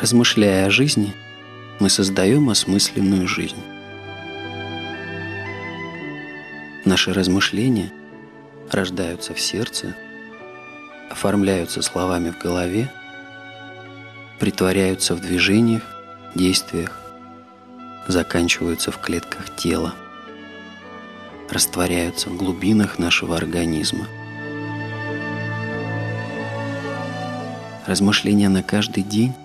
Размышляя о жизни, мы создаем осмысленную жизнь. Наши размышления рождаются в сердце, оформляются словами в голове, притворяются в движениях, действиях, заканчиваются в клетках тела, растворяются в глубинах нашего организма. Размышления на каждый день –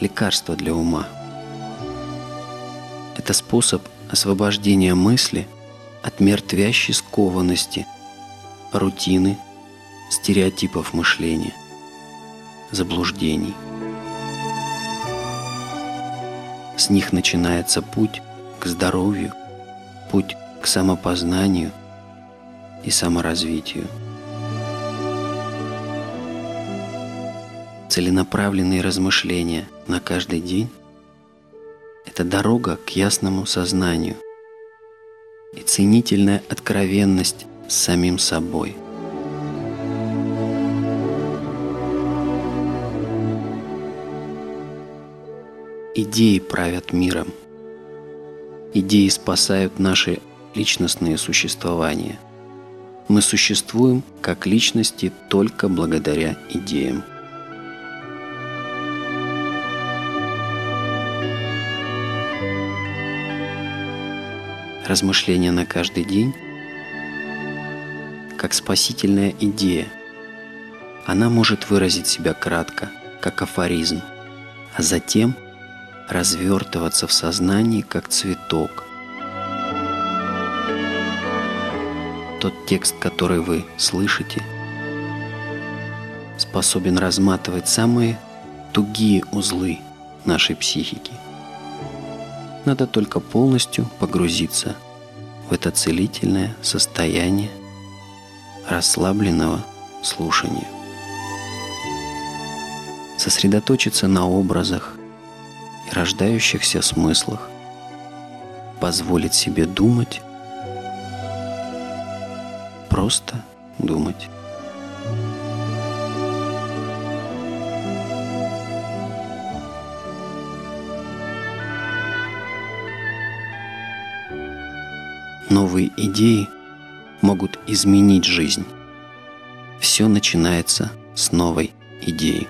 лекарство для ума. Это способ освобождения мысли от мертвящей скованности, рутины, стереотипов мышления, заблуждений. С них начинается путь к здоровью, путь к самопознанию и саморазвитию. Целенаправленные размышления на каждый день – это дорога к ясному сознанию и ценительная откровенность с самим собой. Идеи правят миром. Идеи спасают наши личностные существования. Мы существуем как личности только благодаря идеям. Размышления на каждый день как спасительная идея. Она может выразить себя кратко, как афоризм, а затем развертываться в сознании, как цветок. Тот текст, который вы слышите, способен разматывать самые тугие узлы нашей психики. Надо только полностью погрузиться в это целительное состояние расслабленного слушания. Сосредоточиться на образах и рождающихся смыслах, позволить себе думать, просто думать. Новые идеи могут изменить жизнь. Все начинается с новой идеи.